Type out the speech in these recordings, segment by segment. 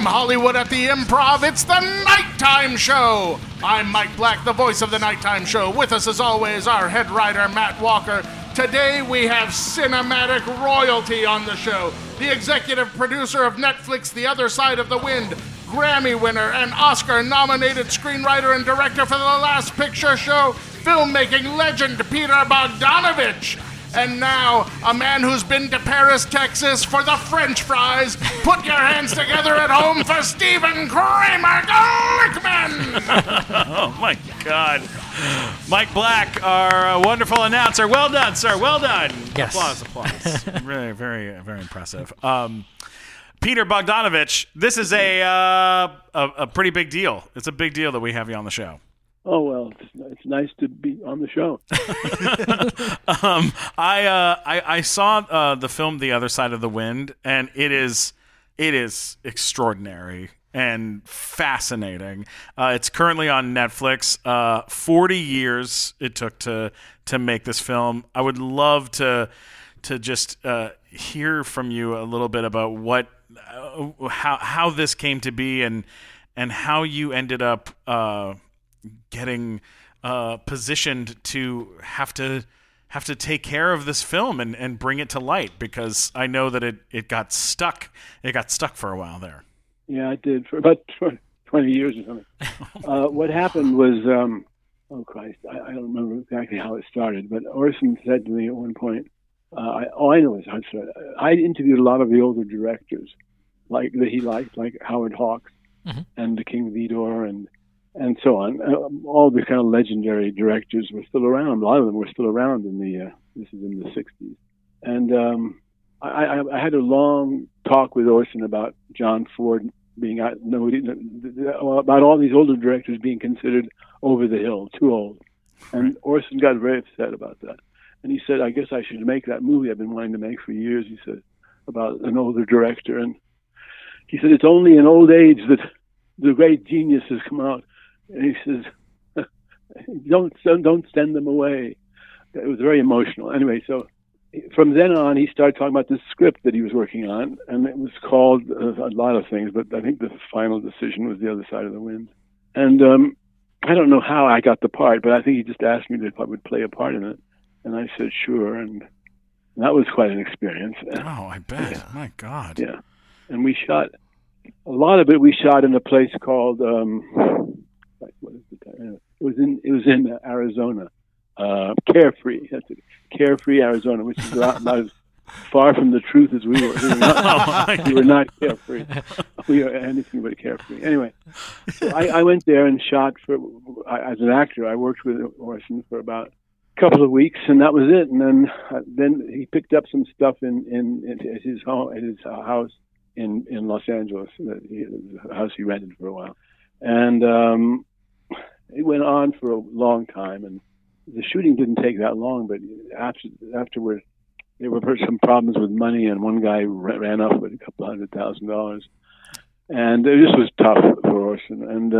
From Hollywood at the Improv, it's the Nighttime Show. I'm Mike Black, the voice of the Nighttime Show. With us, as always, our head writer, Matt Walker. Today, we have cinematic royalty on the show. The executive producer of Netflix, The Other Side of the Wind, Grammy winner and Oscar-nominated screenwriter and director for The Last Picture Show, filmmaking legend Peter Bogdanovich. And now, a man who's been to Paris, Texas for the French fries. Put your hands together at home for Stephen Kramer Glickman! Oh, my God. Mike Black, our wonderful announcer. Well done, sir. Well done. Yes. Applause. Really, very, very impressive. Peter Bogdanovich, this is a pretty big deal. It's a big deal that we have you on the show. Oh, well, it's nice to be on the show. I saw the film The Other Side of the Wind, and it is extraordinary and fascinating. It's currently on Netflix. 40 years it took to make this film. I would love to just hear from you a little bit about what how this came to be and how you ended up getting positioned to have to take care of this film and bring it to light, because I know that it got stuck. It got stuck for a while there. Yeah, it did for about 20 years or something. What happened was, oh Christ, I don't remember exactly how it started, but Orson said to me at one point, I know his answer. I interviewed a lot of the older directors like Howard Hawks and the King Vidor and so on. All the kind of legendary directors were still around. A lot of them were still around in the, this is in the 60s. And I had a long talk with Orson about John Ford being about all these older directors being considered over the hill, too old. And Orson got very upset about that. And he said, I guess I should make that movie I've been wanting to make for years, he said, about an older director. And he said, it's only in old age that the great geniuses come out. And he says, don't send them away. It was very emotional. Anyway, so from then on, he started talking about this script that he was working on, and it was called a lot of things, but I think the final decision was The Other Side of the Wind. And I don't know how I got the part, but I think he just asked me if I would play a part in it. And I said, sure. And that was quite an experience. Oh, I bet. Yeah. My God. Yeah. And we shot a lot of it. We shot in a place called... It was in Arizona, Carefree. That's it. Carefree, Arizona, which is not as far from the truth as we were. We were not carefree. We were anything but carefree. Anyway, so I went there and shot as an actor. I worked with Orson for about a couple of weeks, and that was it. And then he picked up some stuff at his house in Los Angeles, the house he rented for a while, and. It went on for a long time, and the shooting didn't take that long, but afterward, there were some problems with money, and one guy ran off with $200,000. And this was tough for Orson, and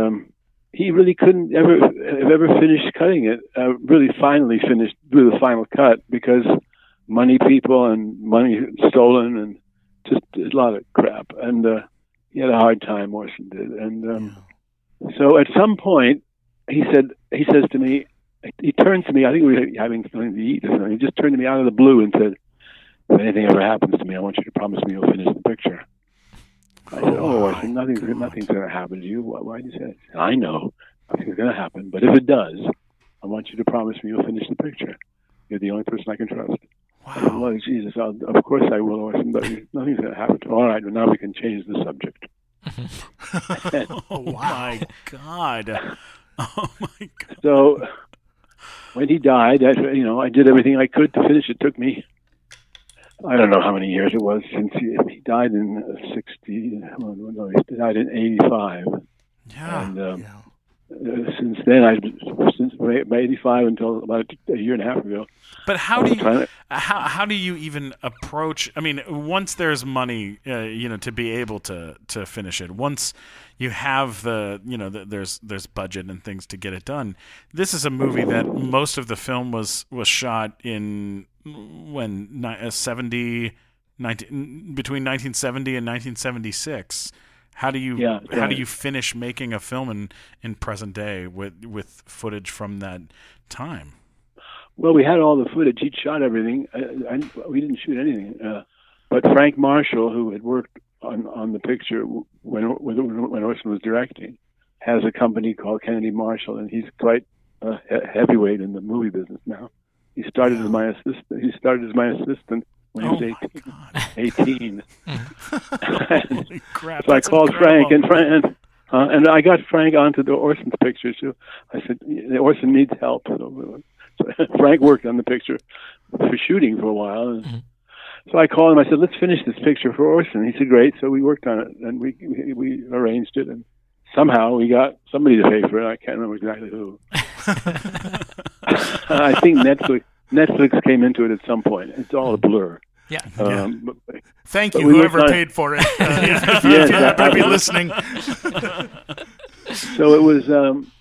he really couldn't have ever finished cutting it, really finally finished with the final cut, because money people and money stolen and just a lot of crap. And he had a hard time, Orson did. And so at some point, he says to me, he turns to me, I think we were having something to eat or something. He just turned to me out of the blue and said, if anything ever happens to me, I want you to promise me you'll finish the picture. I said, Orson, nothing's going to happen to you. Why did you say that? I know nothing's going to happen, but if it does, I want you to promise me you'll finish the picture. You're the only person I can trust. Wow. I said, well, Jesus, of course I will, Orson, but nothing's going to happen to you. All right, well, now we can change the subject. Oh, my God. Oh my God. So when he died, I did everything I could to finish. It took me, I don't know how many years it was since he died in 60. No, he died in 85. Yeah. And since then, since my 85 until about a year and a half ago. But how do you even approach? I mean, once there's money, to be able to finish it. Once you have there's budget and things to get it done. This is a movie that most of the film was shot in between 1970 and 1976. How do you finish making a film in present day with footage from that time? Well, we had all the footage. He'd shot everything. We didn't shoot anything. But Frank Marshall, who had worked on the picture when Orson was directing, has a company called Kennedy Marshall, and he's quite a heavyweight in the movie business now. He started as my assistant. When he was 18. Holy crap, so I called incredible. Frank, and I got Frank onto the Orson's picture too. I said, Orson needs help. So Frank worked on the picture for shooting for a while. Mm-hmm. So I called him. I said, let's finish this picture for Orson. He said, great. So we worked on it, and we arranged it, and somehow we got somebody to pay for it. I can't remember exactly who. I think Netflix came into it at some point. It's all a blur. Yeah. But, thank you, whoever paid for it. If you happen to be listening. So it was.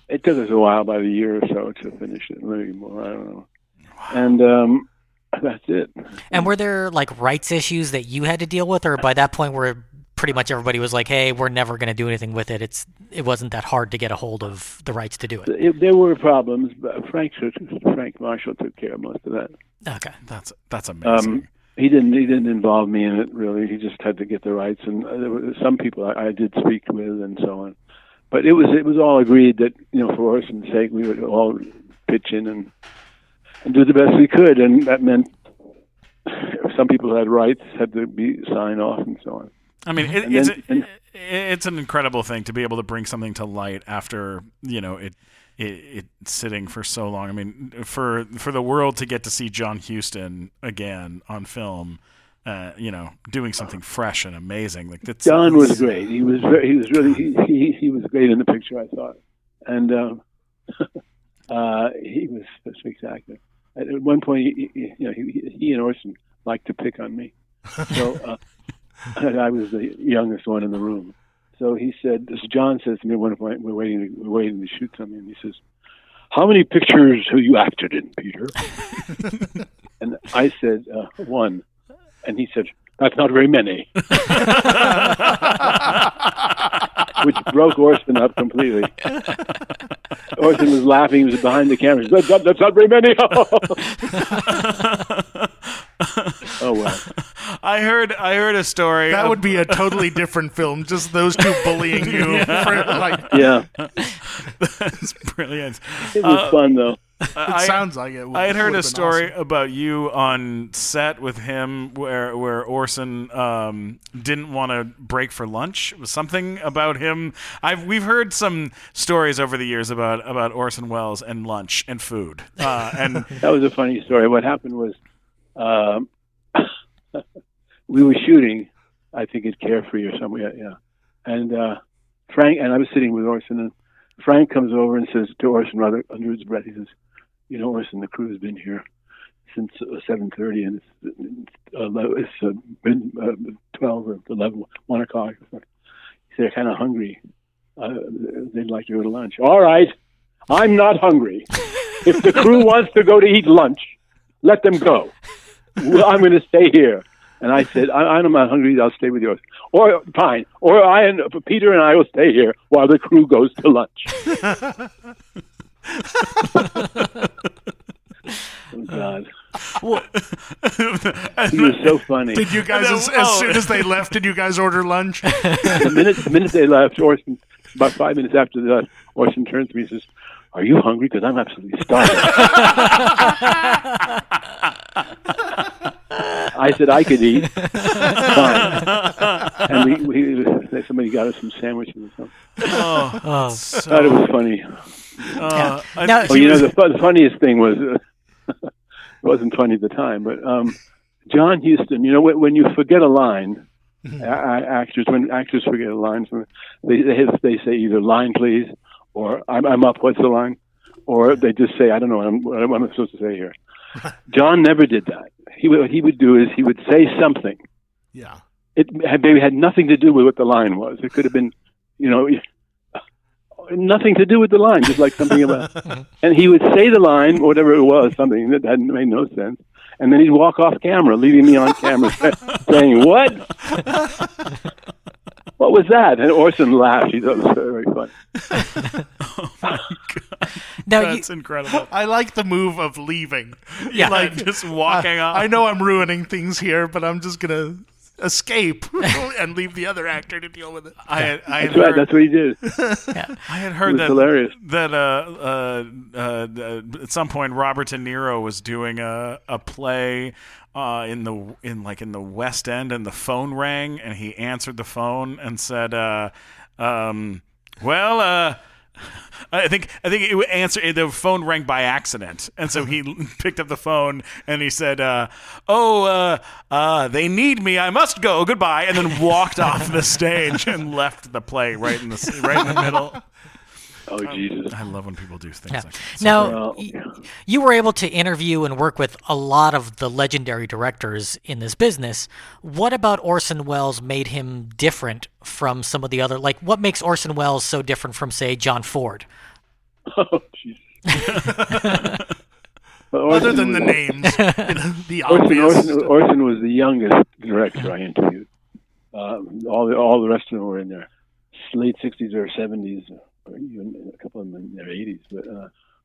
It took us a while, about a year or so, to finish it. Maybe more. I don't know. And that's it. And were there like rights issues that you had to deal with, or by that point, were pretty much everybody was like, "Hey, we're never going to do anything with it. It wasn't that hard to get a hold of the rights to do it." There were problems, but Frank Marshall took care of most of that. Okay, that's amazing. He didn't involve me in it really. He just had to get the rights, and there were some people I did speak with, and so on. But it was all agreed that, you know, for Orson's sake, we would all pitch in and do the best we could, and that meant some people had rights, had to be signed off, and so on. I mean, it's an incredible thing to be able to bring something to light after, you know, it sitting for so long. I mean, for the world to get to see John Huston again on film, you know, doing something fresh and amazing. Like that's John was great. He was great in the picture, I thought, and he was spectacular. At one point, he and Orson liked to pick on me, so. And I was the youngest one in the room. So he said, John says to me at one point, we're waiting to shoot something. And he says, how many pictures have you acted in, Peter? And I said, one. And he said, that's not very many. Which broke Orson up completely. Orson was laughing. He was behind the camera. He said, that's not very many. Oh, well. I heard a story. That would be a totally different film, just those two bullying you. Yeah. That's brilliant. It was fun, though. It sounds like it. I had heard a story about you on set with him where Orson didn't want to break for lunch. It was something about him. We've heard some stories over the years about Orson Welles and lunch and food. And that was a funny story. What happened was we were shooting, I think at Carefree or somewhere, yeah. And Frank and I was sitting with Orson, and Frank comes over and says to Orson, rather under his breath, he says, "You know, Orson, the crew's been here since 7:30, and it's been 12 or 11, 1 o'clock." He said, "They're kind of hungry. They'd like to go to lunch." "All right, I'm not hungry. If the crew wants to go to eat lunch, let them go. Well, I'm going to stay here." And I said, I'm not hungry. I'll stay with yours. "Or fine. Or Peter and I will stay here while the crew goes to lunch." Oh, God. He was so funny. Did you guys, as soon as they left, did you guys order lunch? The minute they left, Orson, about 5 minutes after that, Orson turns to me and says, "Are you hungry? Because I'm absolutely starving." I said I could eat. Fine. And somebody got us some sandwiches or something. I thought it was funny. The funniest thing was, it wasn't funny at the time, but John Huston, you know, when you forget a line, actors forget a line, they say either "line, please," or I'm up, what's the line? Or they just say, I don't know what I'm supposed to say here. John never did that. What he would do is he would say something. Yeah. It maybe had nothing to do with what the line was. It could have been, you know, nothing to do with the line, just like something about. And he would say the line, whatever it was, something that made no sense. And then he'd walk off camera, leaving me on camera saying, "What?" what was that? And Orson laughed. He thought it was very funny. Oh my God. Now that's incredible. I like the move of leaving. Yeah. Like just walking off. I know I'm ruining things here, but I'm just going to escape and leave the other actor to deal with it. I had heard, that's what he did. Yeah. I had heard that at some point Robert De Niro was doing a play in the West End, and the phone rang, and he answered the phone and said, I think it answered. The phone rang by accident, and so he picked up the phone and he said, "They need me. I must go. Goodbye." And then walked off the stage and left the play right in the middle. Oh, Jesus! I love when people do things like that. Now, you were able to interview and work with a lot of the legendary directors in this business. What about Orson Welles made him different from some of the other? Like, what makes Orson Welles so different from, say, John Ford? Oh, Jesus! Other than the names, the obvious. Orson was the youngest director I interviewed. All the rest of them were in their late 60s or 70s. Or even a couple of them in their 80s, but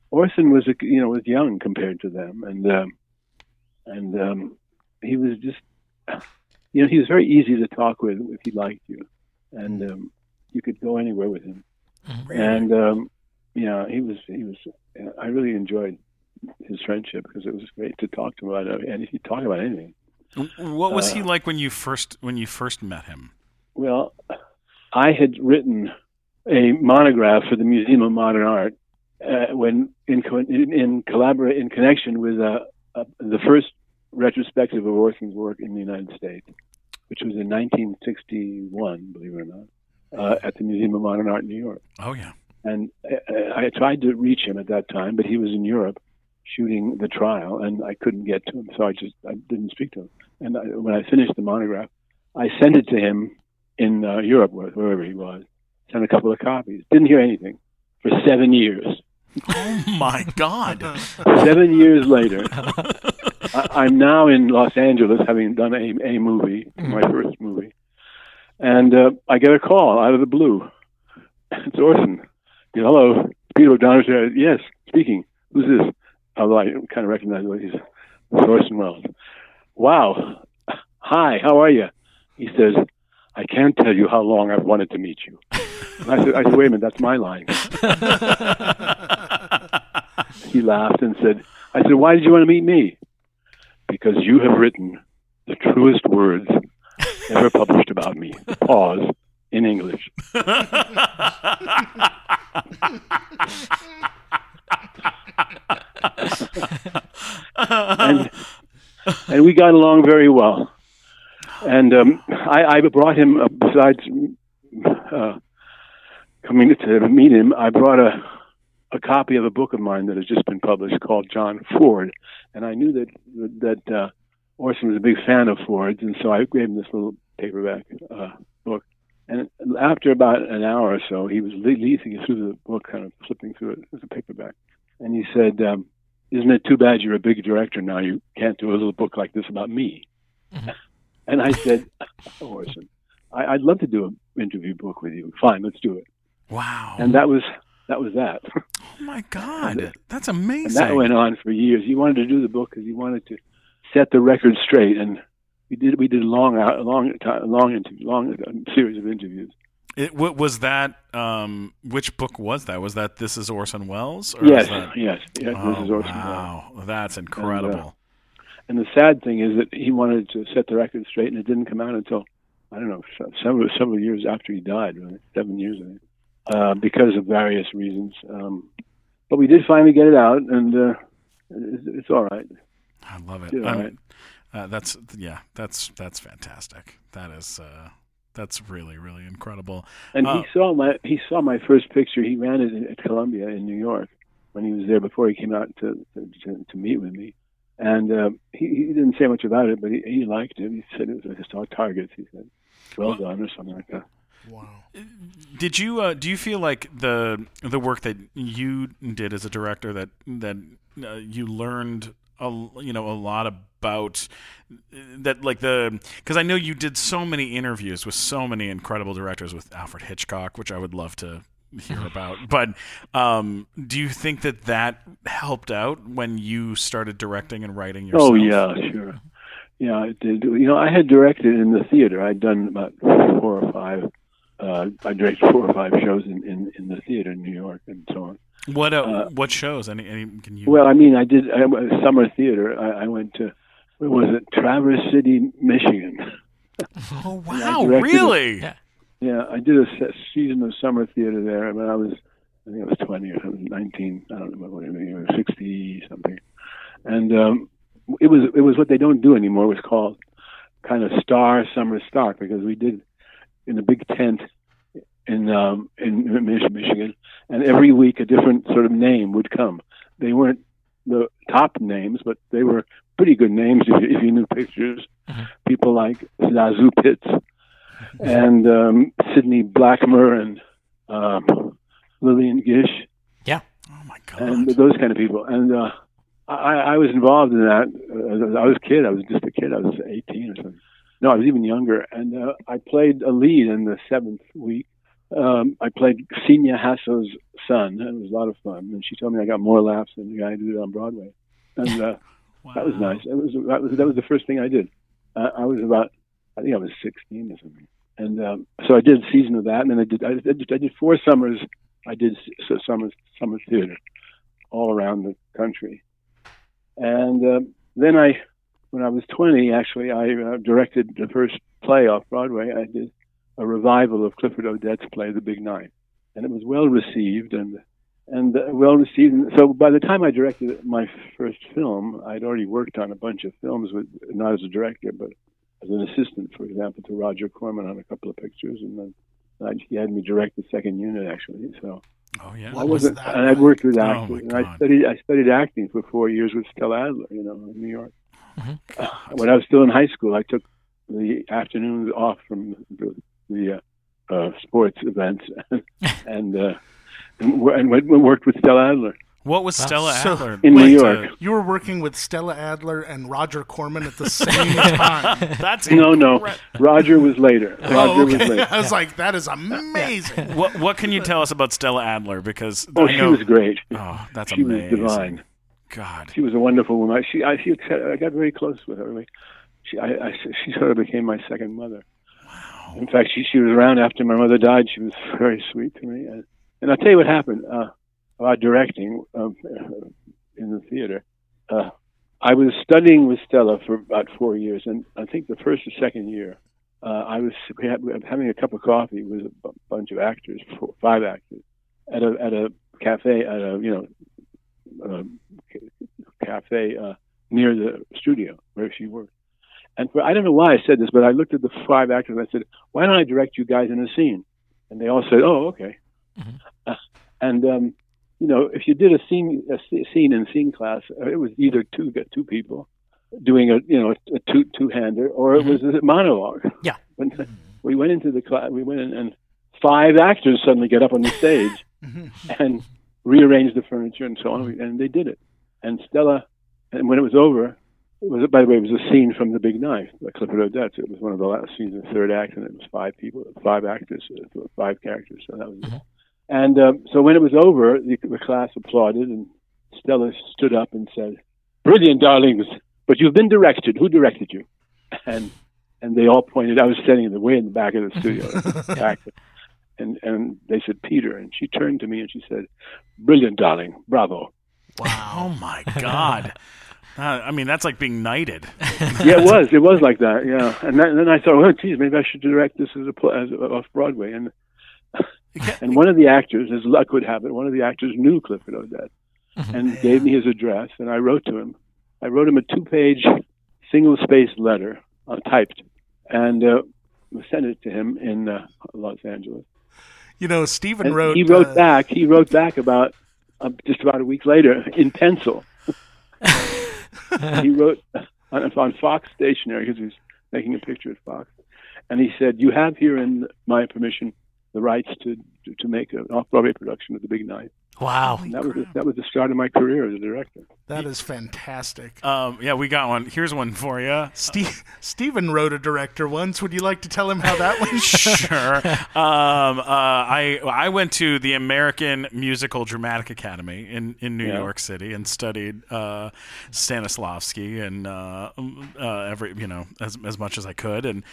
Orson was young compared to them, and he was just he was very easy to talk with if he liked you, and you could go anywhere with him, and he was. I really enjoyed his friendship because it was great to talk to him about, and he could talk about anything. What was he like when you first met him? Well, I had written a monograph for the Museum of Modern Art in connection with the first retrospective of Orson's work in the United States, which was in 1961, believe it or not, at the Museum of Modern Art in New York. Oh, yeah. And I tried to reach him at that time, but he was in Europe shooting the trial, and I couldn't get to him, so I didn't speak to him. And when I finished the monograph, I sent it to him in Europe, wherever he was. Sent a couple of copies. Didn't hear anything for 7 years. Oh, my God. 7 years later, I'm now in Los Angeles, having done a movie, my first movie. And I get a call out of the blue. It's Orson. Hello, Peter Bogdanovich. Yes, speaking. Who's this? Although I kind of recognize what he said. It's Orson Welles. Wow. Hi, how are you? He says, I can't tell you how long I've wanted to meet you. And I said, wait a minute, that's my line. He laughed and said, why did you want to meet me? Because you have written the truest words ever published about me. Pause. In English. and we got along very well. And I brought him, besides coming to meet him, I brought a copy of a book of mine that has just been published called John Ford. And I knew that Orson was a big fan of Ford's, and so I gave him this little paperback book. And after about an hour or so, he was leafing through the book, kind of flipping through it as a paperback. And he said, isn't it too bad you're a big director now? You can't do a little book like this about me. Mm-hmm. And I said, Orson, I'd love to do an interview book with you. Fine, let's do it. Wow. And that was that. Oh, my God. That's amazing. And that went on for years. He wanted to do the book because he wanted to set the record straight. And we did a long series of interviews. Which book was that? Was that This is Orson Welles? Or yes. This is Orson Welles. Wow, that's incredible. And the sad thing is that he wanted to set the record straight, and it didn't come out until, I don't know, several years after he died, really, 7 years, I think, because of various reasons. But we did finally get it out, and it's all right. I love it. Right. That's fantastic. That is that's really, really incredible. And he saw my first picture. He ran it at Columbia in New York when he was there before he came out to meet with me. And he didn't say much about it, but he liked it. He said it was just our targets. He said, "Well done," or something like that. Wow! Did you do you feel like the work that you did as a director that you learned a lot about that, like because I know you did so many interviews with so many incredible directors, with Alfred Hitchcock, which I would love to hear about. But do you think that helped out when you started directing and writing yourself? Oh yeah, sure. Yeah, I did. You know, I had directed in the theater. I'd done about four or five shows in the theater in New York and so on. What shows? Any can you? Well, I mean, I did summer theater. I went to, where was it? Traverse City, Michigan. Oh wow! Really? Yeah, I did a season of summer theater there when I think I was 20 or something, 19. I don't know what it was, 60 something, and it was what they don't do anymore. It was called kind of Star Summer Stock, because we did in a big tent in Michigan, and every week a different sort of name would come. They weren't the top names, but they were pretty good names if you knew pictures. Mm-hmm. People like Zazu Pitts and Sidney Blackmer and Lillian Gish. Yeah. Oh my God. And those kind of people. And I was involved in that. I was a kid. I was just a kid. I was 18 or something. No, I was even younger. And I played a lead in the seventh week. I played Xenia Hasso's son, and it was a lot of fun. And she told me I got more laughs than the guy who did it on Broadway. And wow. That was nice. That was the first thing I did. I was about, I think I was 16 or something. And so I did a season of that, and then I did four summers. I did summer theater all around the country. And then when I was 20, actually, I directed the first play off Broadway. I did a revival of Clifford Odets' play, The Big Knife. And it was well-received, and well-received. And so by the time I directed my first film, I'd already worked on a bunch of films, not as a director, but as an assistant, for example, to Roger Corman on a couple of pictures. And then he had me direct the second unit, actually. So and I'd worked with actors. And I studied acting for 4 years with Stella Adler, in New York. Mm-hmm. When I was still in high school, I took the afternoons off from the sports events and worked with Stella Adler. What was Stella Adler? In New York. You were working with Stella Adler and Roger Corman at the same time. That's incredible. Roger was later. I was like, that is amazing. Yeah. What can you tell us about Stella Adler? Because she was great. Oh, that's amazing. She was divine. God. She was a wonderful woman. I got very close with her. She sort of became my second mother. Wow. In fact, she was around after my mother died. She was very sweet to me. And I'll tell you what happened. About directing in the theater. I was studying with Stella for about 4 years, and I think the first or second year, we had having a cup of coffee with a bunch of actors, five actors, at a cafe, near the studio where she worked. And I don't know why I said this, but I looked at the five actors and I said, "Why don't I direct you guys in a scene?" And they all said, "Oh, okay." Mm-hmm. If you did a scene in scene class, it was either two people doing a two-hander, or it was a monologue. Yeah. We went into the class. We went in, and five actors suddenly get up on the stage and rearranged the furniture and so on, and they did it. And Stella, and when it was over, it was a scene from The Big Knife by Clifford Odets. It was one of the last scenes in the third act, and it was five actors, five characters. So that was it. And so when it was over, the class applauded, and Stella stood up and said, "Brilliant, darlings, but you've been directed. Who directed you?" And they all pointed. I was standing way in the back of the studio. And they said, "Peter." And she turned to me and she said, "Brilliant, darling. Bravo." Wow. Oh, my God. That's like being knighted. Yeah, it was. It was like that, yeah. And then I thought, oh, geez, maybe I should direct this as off-Broadway. And one of the actors, as luck would have it, knew Clifford Odets and gave me his address, and I wrote to him. I wrote him a two-page, single-spaced letter, typed, and sent it to him in Los Angeles. Stephen and wrote... He wrote back about just about a week later in pencil. He wrote on Fox stationery, because he was making a picture at Fox, and he said, "You have herein my permission... the rights to make an off-Broadway production of The Big Knife. Wow. That was the start of my career as a director. That is fantastic. Yeah, we got one. Here's one for you. Stephen wrote a director once. Would you like to tell him how that went? Sure. I went to the American Musical Dramatic Academy in New York City and studied Stanislavski and every as much as I could. And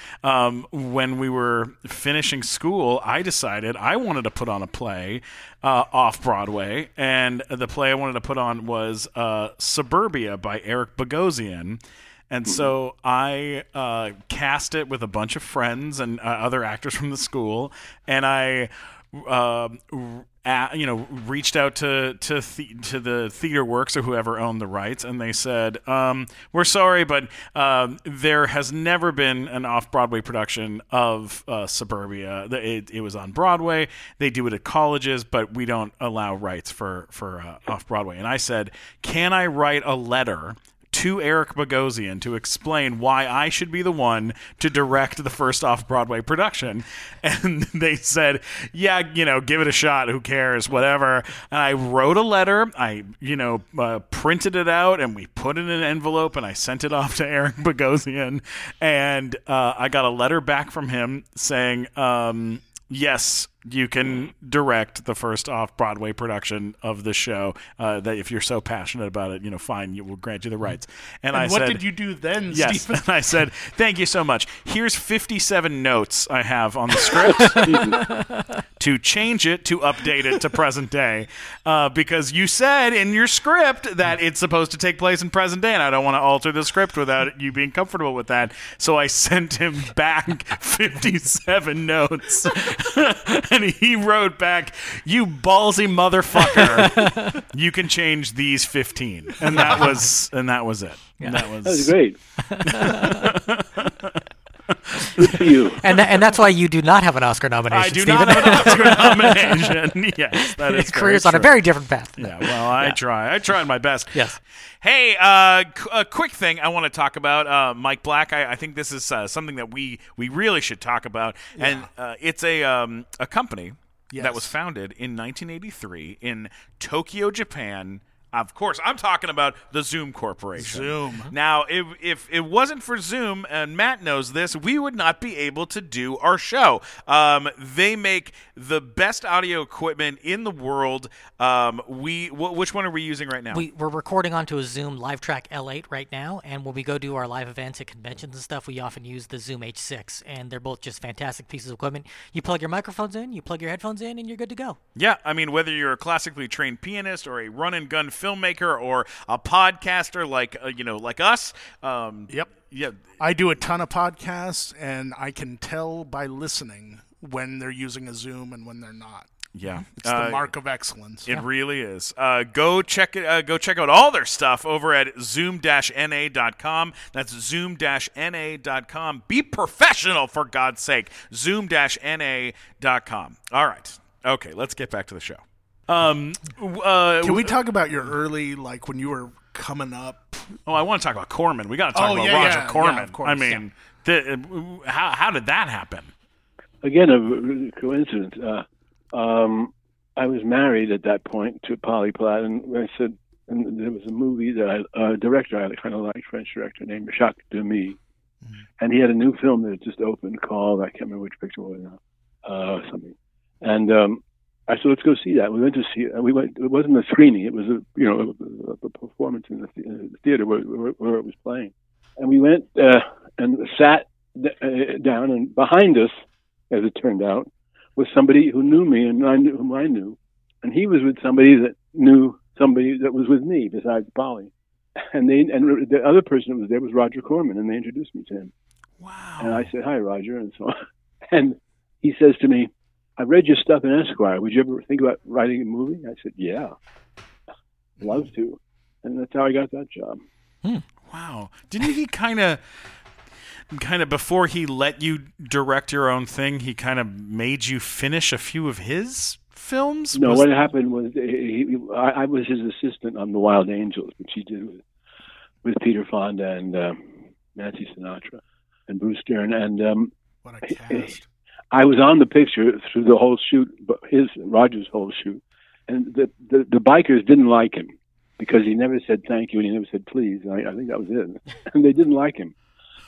when we were finishing school, I decided I wanted to put on a play off Broadway, and the play I wanted to put on was Suburbia by Eric Bogosian. And so I cast it with a bunch of friends and other actors from the school, and I reached out to the theater works or whoever owned the rights, and they said, we're sorry, but there has never been an off-Broadway production of Suburbia. It was on Broadway. They do it at colleges, but we don't allow rights for off-Broadway. And I said, can I write a letter to Eric Bogosian to explain why I should be the one to direct the first off-Broadway production? And they said, give it a shot. Who cares? Whatever. And I wrote a letter. I, printed it out, and we put it in an envelope, and I sent it off to Eric Bogosian. And I got a letter back from him saying, yes, you can direct the first off-Broadway production of the show. That if you're so passionate about it, fine, we'll grant you the rights. And I said, what did you do then, yes, Stephen? And I said, thank you so much. Here's 57 notes I have on the script to change it, to update it to present day, because you said in your script that it's supposed to take place in present day, and I don't want to alter the script without you being comfortable with that. So I sent him back 57 notes. And he wrote back, you ballsy motherfucker, you can change these 15. And that was it. Yeah. That was great. Good for you. And that's why you do not have an Oscar nomination. I do Stephen. Not have an Oscar nomination. Yes, that is. His career's on a very different path. Yeah. Well, I tried my best. Yes. Hey, a quick thing I want to talk about, Mike Black. I think this is something that we really should talk about, and it's a company that was founded in 1983 in Tokyo, Japan. Of course, I'm talking about the Zoom Corporation. Zoom. Now, if it wasn't for Zoom, and Matt knows this, we would not be able to do our show. They make the best audio equipment in the world. Which one are we using right now? We're recording onto a Zoom LiveTrack L8 right now, and when we go do our live events at conventions and stuff, we often use the Zoom H6, and they're both just fantastic pieces of equipment. You plug your microphones in, you plug your headphones in, and you're good to go. Yeah, I mean, whether you're a classically trained pianist or a run-and-gun filmmaker or a podcaster like us. Yeah. I do a ton of podcasts, and I can tell by listening when they're using a Zoom and when they're not. Yeah. It's the mark of excellence. It really is. Go check out all their stuff over at zoom-na.com. That's zoom-na.com. Be professional, for God's sake. Zoom-na.com. All right. Okay, let's get back to the show. Can we talk about your early, like when you were coming up? Oh, I want to talk about Corman. We got to talk about Roger Corman. Yeah, of course. I mean, how did that happen? Again, a coincidence. I was married at that point to Polly Platt, and I said, and there was a movie that French director named Jacques Demy, and he had a new film that had just opened called, I can't remember which picture it was now, something, and I said, let's go see that. We went to see it. It wasn't a screening. It was a performance in the theater where it was playing. And we went and sat down, and behind us, as it turned out, was somebody who knew me and whom I knew. And he was with somebody that knew somebody that was with me besides Polly. And the other person that was there was Roger Corman, and they introduced me to him. Wow. And I said, hi, Roger, and so on. And he says to me, I read your stuff in Esquire. Would you ever think about writing a movie? I said, yeah, love to. And that's how I got that job. Hmm. Wow. Didn't he kind of before he let you direct your own thing, he kind of made you finish a few of his films? No, what happened was I was his assistant on The Wild Angels, which he did with Peter Fonda and Nancy Sinatra and Bruce Dern. And, what a cast. I was on the picture through the whole shoot, Roger's whole shoot, And the bikers didn't like him because he never said thank you and he never said please. I think that was it. And they didn't like him.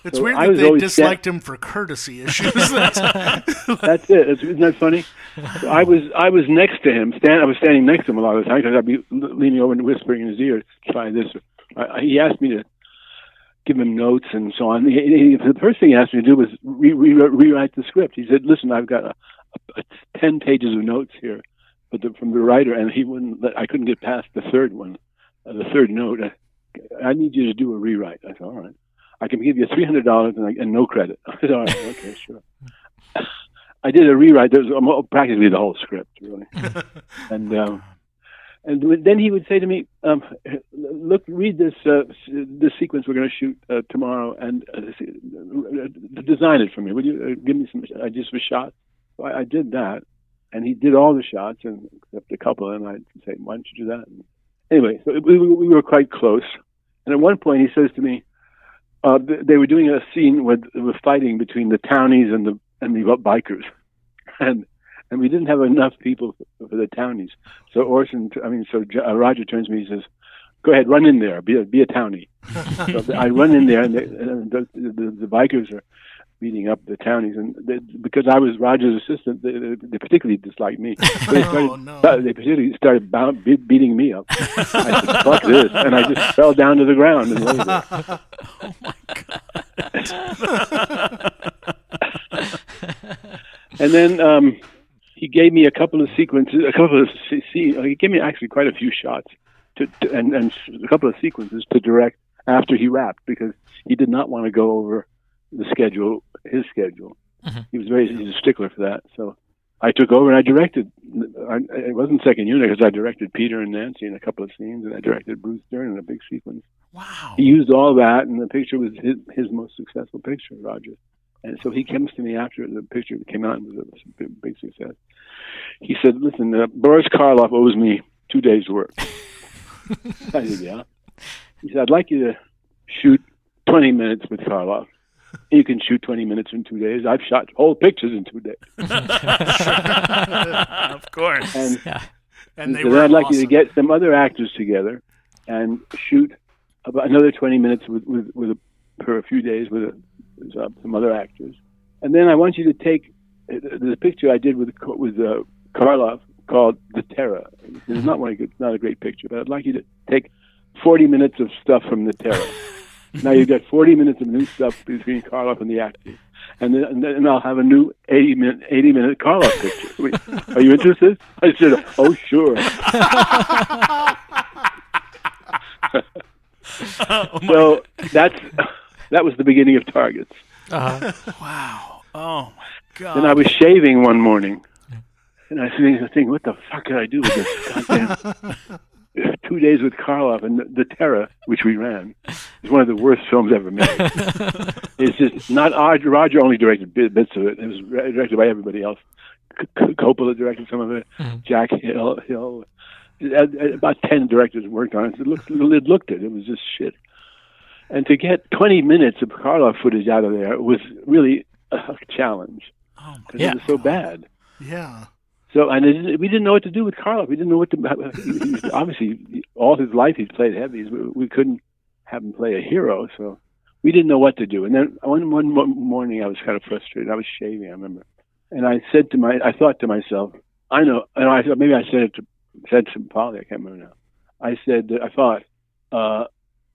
It's so weird that they disliked him for courtesy issues. That's it. Isn't that funny? So I was next to him. I was standing next to him a lot of the time because I'd be leaning over and whispering in his ear, try this. He asked me to give him notes and so on. The first thing he asked me to do was rewrite the script. He said, listen, I've got 10 pages of notes here from the writer, and he wouldn't let, I couldn't get past the third one, the third note. I need you to do a rewrite. I said, all right. I can give you $300 and no credit. I said, all right, okay, sure. I did a rewrite. There was practically the whole script, really. And then he would say to me, "Look, read this this sequence we're going to shoot tomorrow, and design it for me. Would you give me some ideas for shots?" So I did that, and he did all the shots, and except a couple. And I'd say, "Why don't you do that?" And anyway, so we were quite close. And at one point, he says to me, "They were doing a scene where there was fighting between the townies and the bikers, and we didn't have enough people for the townies. So Roger turns to me and says, go ahead, run in there, be a townie. So I run in there, and the bikers are beating up the townies. And because I was Roger's assistant, they particularly disliked me. They particularly started beating me up. I said, fuck this. And I just fell down to the ground. And oh, my God. And then... he gave me a couple of sequences, he gave me actually quite a few shots and a couple of sequences to direct after he wrapped because he did not want to go over his schedule. Mm-hmm. He was a stickler for that. So I took over and I directed. It wasn't second unit because I directed Peter and Nancy in a couple of scenes and I directed Bruce Dern in a big sequence. Wow. He used all that and the picture was his most successful picture, Roger. And so he comes to me after the picture came out and was a big success. He said, listen, Boris Karloff owes me 2 days' work. I said, yeah. He said, I'd like you to shoot 20 minutes with Karloff. You can shoot 20 minutes in 2 days. I've shot whole pictures in 2 days. Of course. And, yeah. And they were I'd like awesome. You to get some other actors together and shoot about another 20 minutes for a few days with some other actors, and then I want you to take the picture I did with Karloff called "The Terror." It's not a great picture, but I'd like you to take 40 minutes of stuff from "The Terror." Now you've got 40 minutes of new stuff between Karloff and the actors, and then I'll have a new 80-minute Karloff picture. Wait, are you interested? I said, "Oh, sure." That was the beginning of Targets. Wow. Oh, my God. And I was shaving one morning, and I was thinking, what the fuck did I do with this? Goddamn. 2 days with Karloff and The Terror, which we ran, is one of the worst films ever made. It's just not odd. Roger only directed bits of it. It was directed by everybody else. Coppola directed some of it. Mm-hmm. Jack Hill. About 10 directors worked on it. It was just shit. And to get 20 minutes of Karloff footage out of there was really a challenge because it was so bad. Yeah. So we didn't know what to do with Karloff. We didn't know what to. Obviously, all his life he's played heavies. We couldn't have him play a hero, so we didn't know what to do. And then one morning, I was kind of frustrated. I was shaving, I remember, and I thought to myself, I know. And I thought maybe I said to Polly, I can't remember now.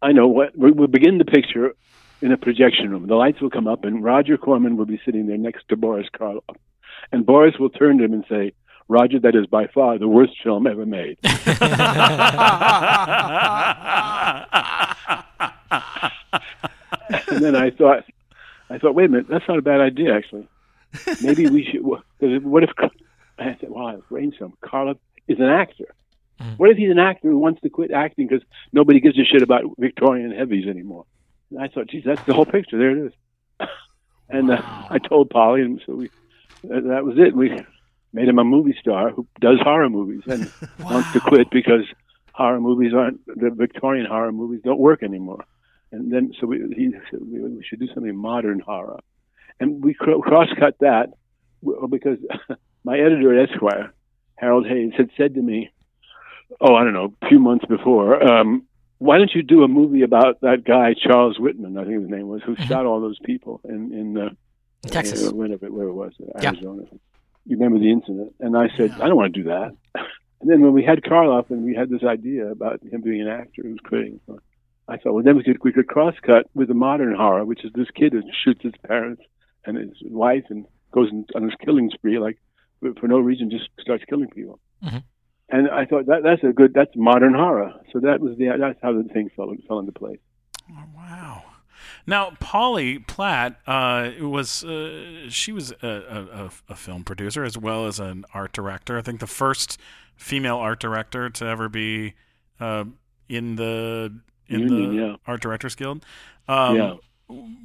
I know what we'll begin the picture in a projection room. The lights will come up, and Roger Corman will be sitting there next to Boris Karloff. And Boris will turn to him and say, Roger, that is by far the worst film ever made. And then I thought, wait a minute, that's not a bad idea, actually. Maybe we should. What if I said, wow, it's brainstorm. Karloff is an actor. What if he's an actor who wants to quit acting because nobody gives a shit about Victorian heavies anymore? And I thought, geez, that's the whole picture. There it is. And I told Polly, and so that was it. We made him a movie star who does horror movies and wants to quit because the Victorian horror movies don't work anymore. And then so he said, we should do something modern horror. And we cross-cut that because my editor at Esquire, Harold Hayes, had said to me, I don't know, a few months before, why don't you do a movie about that guy, Charles Whitman, I think his name was, who shot all those people in Texas, where it was, Arizona. Yeah. You remember the incident? And I said, I don't want to do that. And then when we had Karloff and we had this idea about him being an actor who's quitting, I thought, well, then we could cross-cut with the modern horror, which is this kid who shoots his parents and his wife and goes on this killing spree, like, for no reason, just starts killing people. Mm-hmm. And I thought, that's modern horror. So that's how the thing fell into place. Oh, wow. Now, Polly Platt was a film producer as well as an art director. I think the first female art director to ever be in the Art Directors Guild.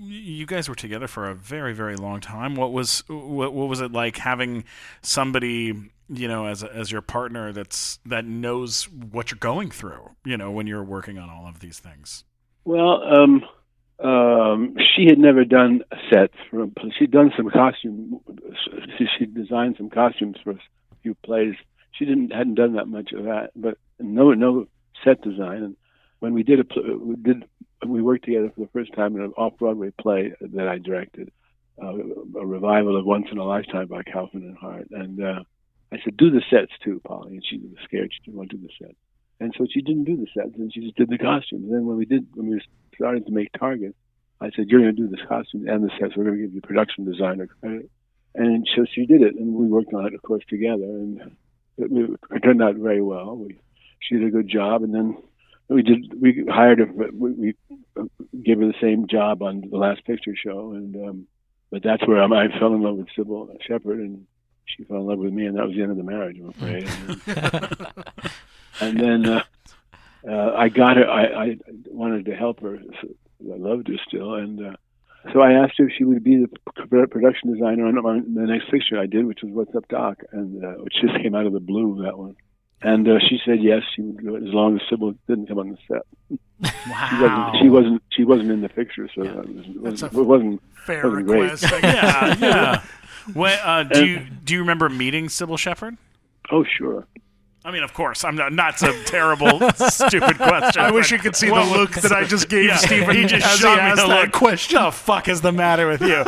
You guys were together for a very, very long time. What was it like having somebody, you know, as your partner that knows what you're going through, you know, when you're working on all of these things? Well, she had never done a set. She'd done some costume. She designed some costumes for a few plays. She hadn't done that much of that, but no set design. And when we we worked together for the first time in an off-Broadway play that I directed, a revival of Once in a Lifetime by Kaufman and Hart. And I said, do the sets too, Polly. And she was scared. She didn't want to do the sets. And so she didn't do the sets, and she just did the costumes. And then when we started to make targets, I said, you're going to do this costume and the sets. We're going to give you production designer credit. And so she did it, and we worked on it, of course, together. And it turned out very well. She did a good job, and then we hired her. We gave her the same job on The Last Picture Show, and but that's where I fell in love with Cybill Shepherd, and she fell in love with me, and that was the end of the marriage, I'm afraid. And then I got her. I wanted to help her. I loved her still, and so I asked her if she would be the production designer on the next picture I did, which was What's Up, Doc, and which just came out of the blue, that one. And she said yes, she would do it as long as Cybill didn't come on the set. Wow. She wasn't in the picture, so it wasn't great. Yeah, yeah. Well, do you remember meeting Cybill Shepherd? Oh, sure. I mean, of course. I'm not some terrible, stupid question. I wish you could see the look that I just gave Stephen. He just shot me the look. Question. What the fuck is the matter with you?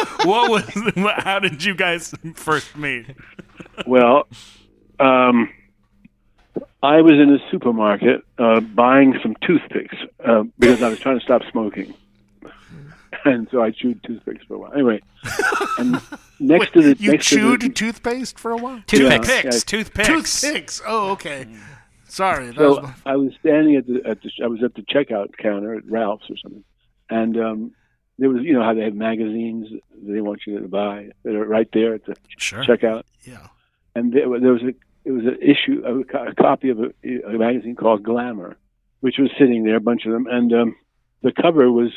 How did you guys first meet? Well, I was in a supermarket buying some toothpicks because I was trying to stop smoking. And so I chewed toothpicks for a while. Anyway, and next to the... You chewed toothpaste for a while? Toothpicks. Oh, okay. Sorry. I was standing I was at the checkout counter at Ralph's or something. And there was, you know, how they have magazines they want you to buy that are right there at the checkout. Yeah. And it was an issue, a copy of a magazine called Glamour, which was sitting there, a bunch of them. And the cover was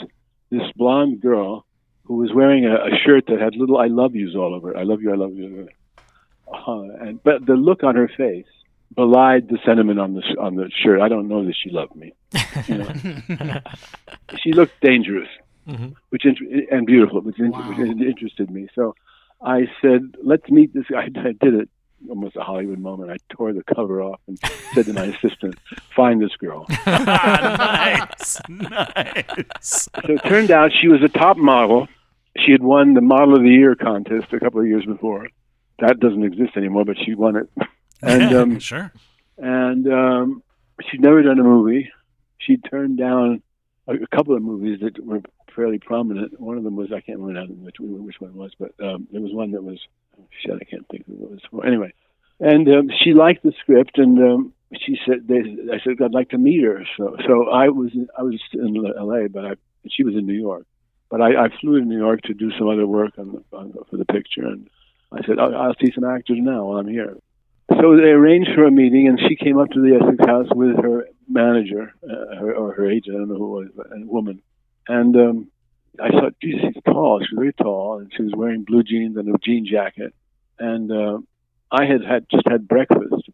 this blonde girl who was wearing a shirt that had little I love yous all over it. I love you, I love you. But the look on her face belied the sentiment on the shirt. I don't know that she loved me. You know? She looked dangerous, and beautiful, which interested me. So I said, let's meet this guy. I did it. Almost a Hollywood moment. I tore the cover off and said to my assistant, find this girl. Nice. So it turned out she was a top model. She had won the Model of the Year contest a couple of years before. That doesn't exist anymore, but she won it. And sure. And she'd never done a movie. She turned down a couple of movies that were fairly prominent. One of them was, I can't remember which one it was, but there was one that was, shit, I can't think of what it was for. Anyway, and she liked the script, and she said, I said, I'd like to meet her. So I was in L.A., but she was in New York. But I flew to New York to do some other work for the picture, and I said, I'll see some actors now while I'm here. So they arranged for a meeting, and she came up to the Essex House with her manager, her agent, I don't know who it was, a woman. And I thought, geez, she's tall. She was very tall, and she was wearing blue jeans and a jean jacket. And I had just had breakfast,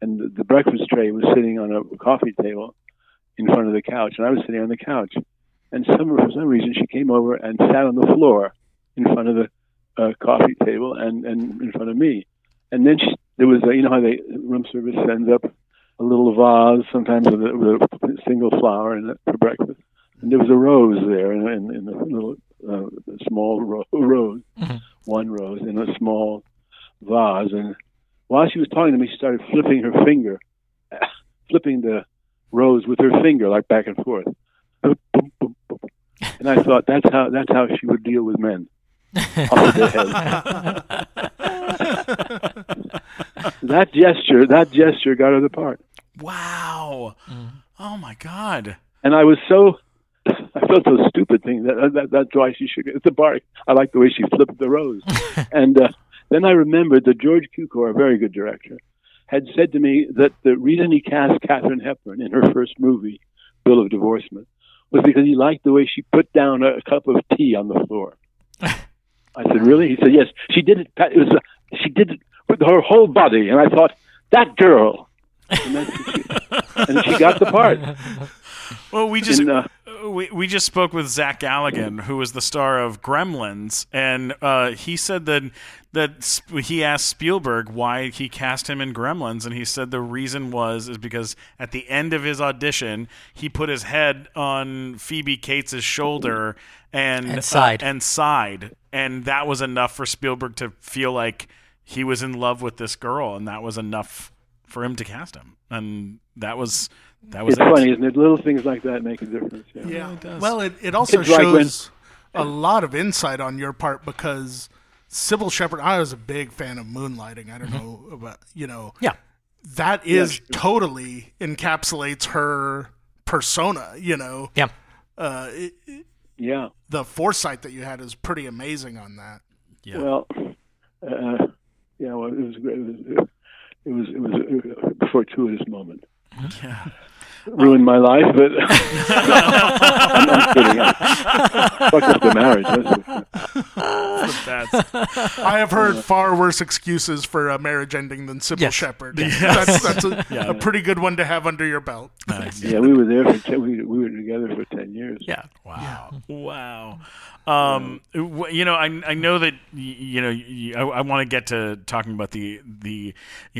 and the breakfast tray was sitting on a coffee table in front of the couch, and I was sitting on the couch. And for some reason, she came over and sat on the floor in front of the coffee table and in front of me. And then there was, you know how room service sends up a little vase, sometimes with a single flower in it for breakfast. And there was a rose there, in a little small rose, mm-hmm. one rose in a small vase. And while she was talking to me, she started flipping her finger, flipping the rose with her finger, like back and forth. And I thought, that's how she would deal with men. Off their head. That gesture got her the part. Wow! Mm. Oh my God! And I felt so stupid thinking that's why she should get the part. I like the way she flipped the rose. And then I remembered that George Cukor, a very good director, had said to me that the reason he cast Katharine Hepburn in her first movie, Bill of Divorcement, was because he liked the way she put down a cup of tea on the floor. I said, really? He said, yes. She did it. It was she did it with her whole body, and I thought, that girl. And she got the part. Well, we just spoke with Zach Galligan, who was the star of Gremlins, and he said that he asked Spielberg why he cast him in Gremlins, and he said the reason is because at the end of his audition, he put his head on Phoebe Cates' shoulder and sighed, and that was enough for Spielberg to feel like he was in love with this girl, and that was enough for him to cast him, and that was. It's funny, isn't it? Little things like that make a difference. Yeah, yeah, it does. Well, it also shows a lot of insight on your part, because Cybill Shepherd. I was a big fan of Moonlighting. I don't mm-hmm. know about Yeah, that is totally encapsulates her persona. Yeah. The foresight that you had is pretty amazing on that. Yeah. Well, it was great. It was a fortuitous moment. Yeah. Ruined my life, but I'm not kidding. Fuck up the marriage. That's I have heard far worse excuses for a marriage ending than Cybill Shepherd. Yes. That's a pretty good one to have under your belt. Nice. Yeah, we were there. We were together for 10 years. Yeah. Wow. I know that I want to get to talking about the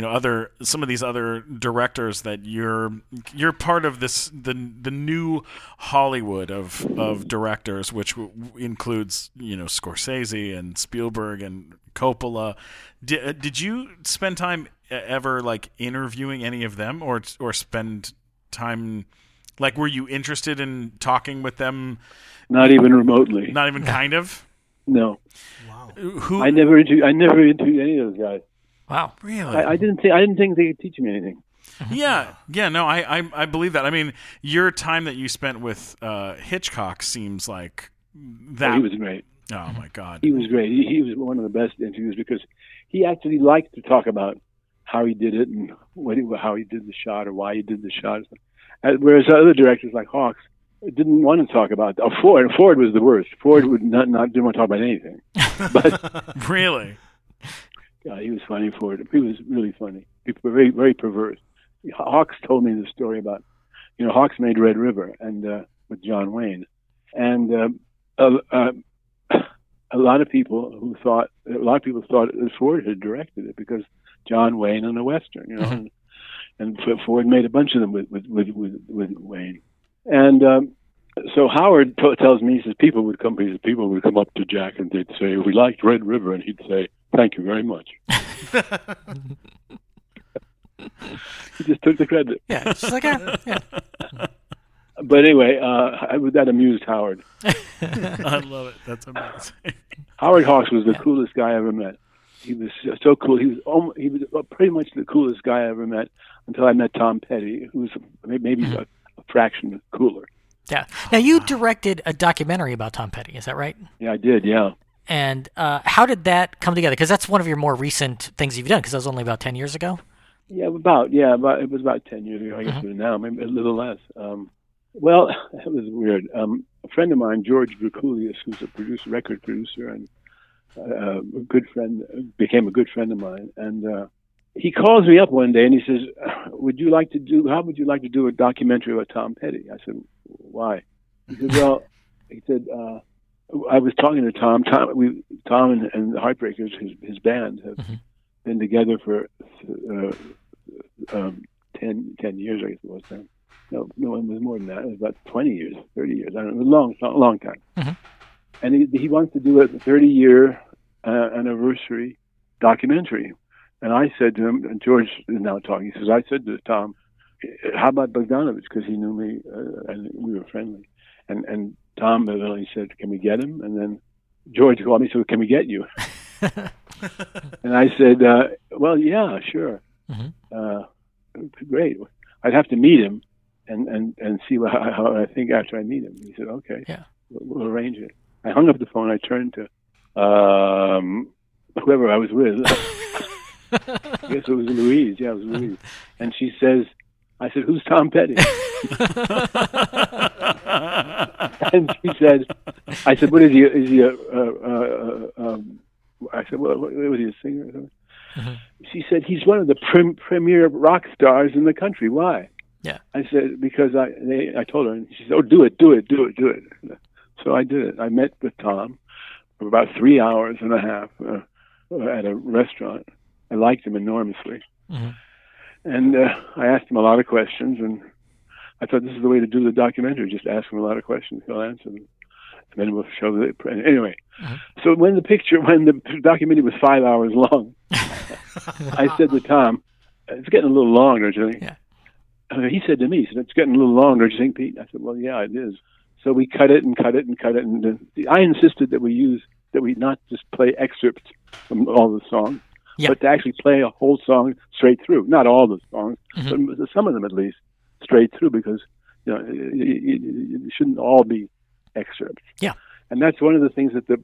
other some of these other directors that you're part of this the new Hollywood of directors, which includes Scorsese and Spielberg and Coppola. Did you spend time ever like interviewing any of them or spend time like were you interested in talking with them? Not even remotely. Not even kind of? No. Wow. I never interviewed any of those guys. Wow. Really? I didn't think they could teach me anything. Yeah. Yeah, no, I believe that. I mean, your time that you spent with Hitchcock seems like that. Oh, he was great. Oh my God. He was great. He was one of the best interviews because he actually liked to talk about how he did it and how he did the shot or why he did the shot. Whereas other directors like Hawks didn't want to talk about that. Ford was the worst. Ford would not didn't want to talk about anything. But really? God, he was funny, Ford. He was really funny. He was very, very perverse. Hawks told me the story about, Hawks made Red River and with John Wayne. And a lot of people thought that Ford had directed it because John Wayne and a Western, mm-hmm. and Ford made a bunch of them with Wayne. And so Howard tells me, he says, people would come up to Jack and they'd say, we liked Red River. And he'd say, thank you very much. He just took the credit. Yeah, it's just like, yeah. But anyway, that amused Howard. I love it. That's amazing. Howard Hawks was the coolest guy I ever met. He was so cool. He was pretty much the coolest guy I ever met until I met Tom Petty, who was maybe a fraction cooler. Yeah. Now, you directed a documentary about Tom Petty. Is that right? Yeah, I did, yeah. And how did that come together? Because that's one of your more recent things you've done, because that was only about 10 years ago. Yeah, it was about 10 years ago, I guess, mm-hmm. now, maybe a little less. Well, it was weird. A friend of mine, George Gurkulius, who's a record producer, and a good friend, became a good friend of mine. And he calls me up one day and he says, how would you like to do a documentary about Tom Petty? I said, why? He said, I was talking to Tom. Tom and the Heartbreakers, his band, have been together for 10 years, I guess it was then. No, it was more than that. It was about 20 years, 30 years. I don't know. It was a long time. Mm-hmm. And he wants to do a 30-year anniversary documentary. And I said to him, and George is now talking, he says, I said to Tom, how about Bogdanovich? Because he knew me and we were friendly. And Tom eventually said, can we get him? And then George called me and said, can we get you? And I said, well, yeah, sure. Mm-hmm. Great. I'd have to meet him and see how I think after I meet him. He said, okay, yeah. We'll arrange it. I hung up the phone. I turned to whoever I was with. I guess it was Louise. Yeah, it was Louise. And she says, I said, who's Tom Petty? And she said, I said, what is he? Is he a I said, well, was he a singer or something? Mm-hmm. She said, he's one of the premier rock stars in the country. Why? Yeah. I said, because I told her, and she said, oh, do it. So I did it. I met with Tom for about 3.5 hours at a restaurant. I liked him enormously. Mm-hmm. And I asked him a lot of questions, and I thought this is the way to do the documentary, just ask him a lot of questions, he'll answer them. And then we'll show the... Anyway, mm-hmm. So when the documentary was 5 hours long, I said to Tom, it's getting a little long, don't you think? Yeah. He said to me, he said, it's getting a little long, don't you think, Pete? I said, well, yeah, it is. So we cut it. And I insisted that we not just play excerpts from all the songs, yeah. but to actually play a whole song straight through. Not all the songs, mm-hmm. but some of them at least, straight through, because you know it shouldn't all be excerpts. Yeah. And that's one of the things that that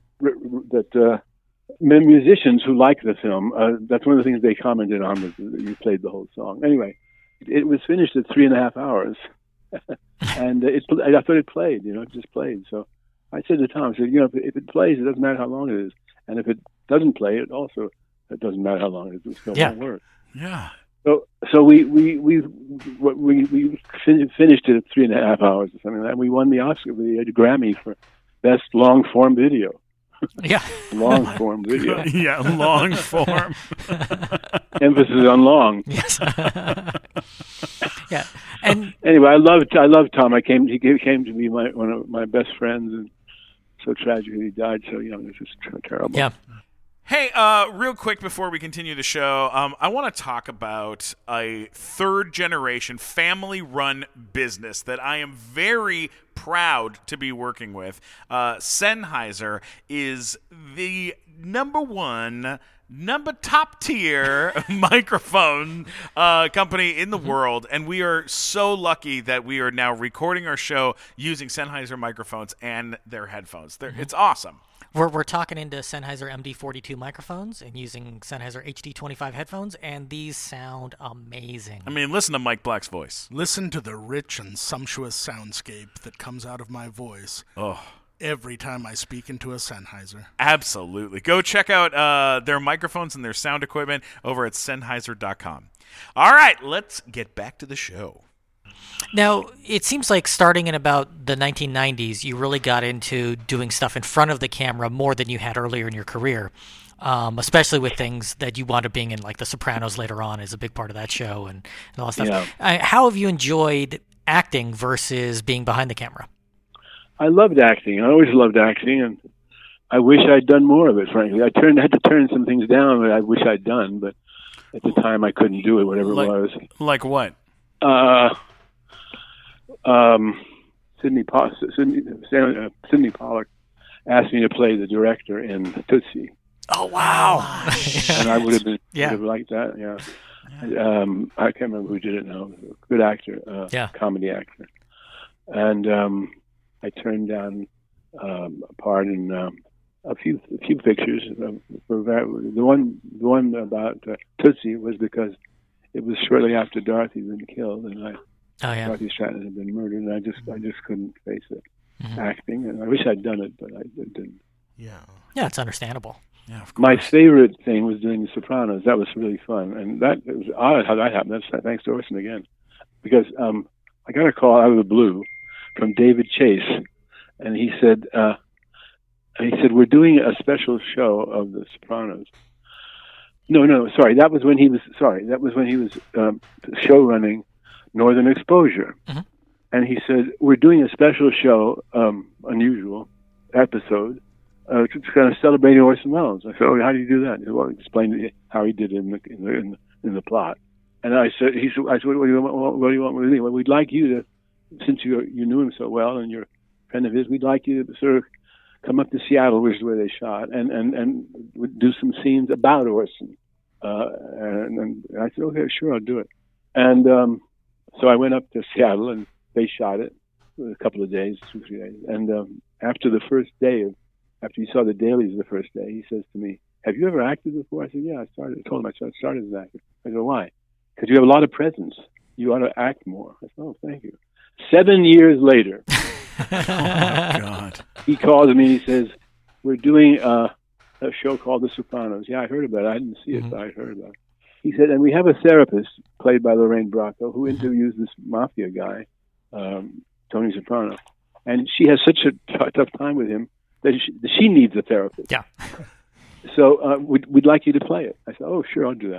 musicians who like the film, that's one of the things they commented on, was that you played the whole song. Anyway, it was finished at 3.5 hours. And I thought it played, it just played. So I said to Tom, I said, if it plays, it doesn't matter how long it is. And if it doesn't play, it doesn't matter how long it is. It's still one word. Yeah. So we finished it at 3.5 hours or something like that. And we won the Oscar, the Grammy for best long form video. Yeah, long form video. Yeah, long form. Emphasis on long. Yes. Yeah. And anyway, I loved Tom. He came to be one of my best friends, and so tragically he died so young. It's just terrible. Yeah. Hey, real quick before we continue the show, I want to talk about a third-generation family-run business that I am very proud to be working with. Sennheiser is the number top tier microphone company in the world, and we are so lucky that we are now recording our show using Sennheiser microphones and their headphones. It's awesome. We're talking into Sennheiser MD42 microphones and using Sennheiser HD25 headphones, and these sound amazing. I mean, listen to Mike Black's voice. Listen to the rich and sumptuous soundscape that comes out of my voice. Oh. Every time I speak into a Sennheiser. Absolutely. Go check out their microphones and their sound equipment over at Sennheiser.com. All right, let's get back to the show. Now, it seems like starting in about the 1990s, you really got into doing stuff in front of the camera more than you had earlier in your career, especially with things that you wound up being in, like The Sopranos later on is a big part of that show and all that stuff. Yeah. How have you enjoyed acting versus being behind the camera? I loved acting. I always loved acting, and I wish I'd done more of it, frankly. I had to turn some things down that I wish I'd done, but at the time I couldn't do it, whatever it was. Like what? Sidney Pollack asked me to play the director in Tootsie. Oh, wow. And I would have been liked that, yeah. I can't remember who did it now. Good actor, comedy actor. And I turned down a part in a few pictures. The one about Tootsie was because it was shortly after Dorothy had been killed, and Dorothy Stratton had been murdered, and I just couldn't face it. Mm-hmm. Acting, and I wish I'd done it, but I didn't. Yeah. Yeah, it's understandable. Yeah, of course. My favorite thing was doing The Sopranos. That was really fun, and it was odd how that happened. That's thanks to Orson again, because I got a call out of the blue from David Chase, and he said we're doing a special show of The Sopranos, No, sorry. That was when he was show running Northern Exposure. Mm-hmm. And he said, we're doing a special show, unusual episode, kind of celebrating Orson Welles. I said, oh, how do you do that? He said, well, explain how he did it in the plot. And I said, what do you want with me? Well, we'd like you to, since you knew him so well and you're a friend of his, we'd like you to sort of come up to Seattle, which is where they shot, and do some scenes about Orson. And I said, okay, sure, I'll do it. And so I went up to Seattle, and they shot it a couple of days, 2-3 days. And after the first day, after he saw the dailies the first day, he says to me, have you ever acted before? I said, yeah, I told him I started as an actor. I said, why? Because you have a lot of presence. You ought to act more. I said, oh, thank you. 7 years later, he calls me and he says, we're doing a show called The Sopranos. Yeah, I heard about it. I didn't see it, but I heard about it. He said, and we have a therapist played by Lorraine Bracco who interviews this mafia guy, Tony Soprano. And she has such a tough time with him that she needs a therapist. Yeah. So we'd like you to play it. I said, oh, sure, I'll do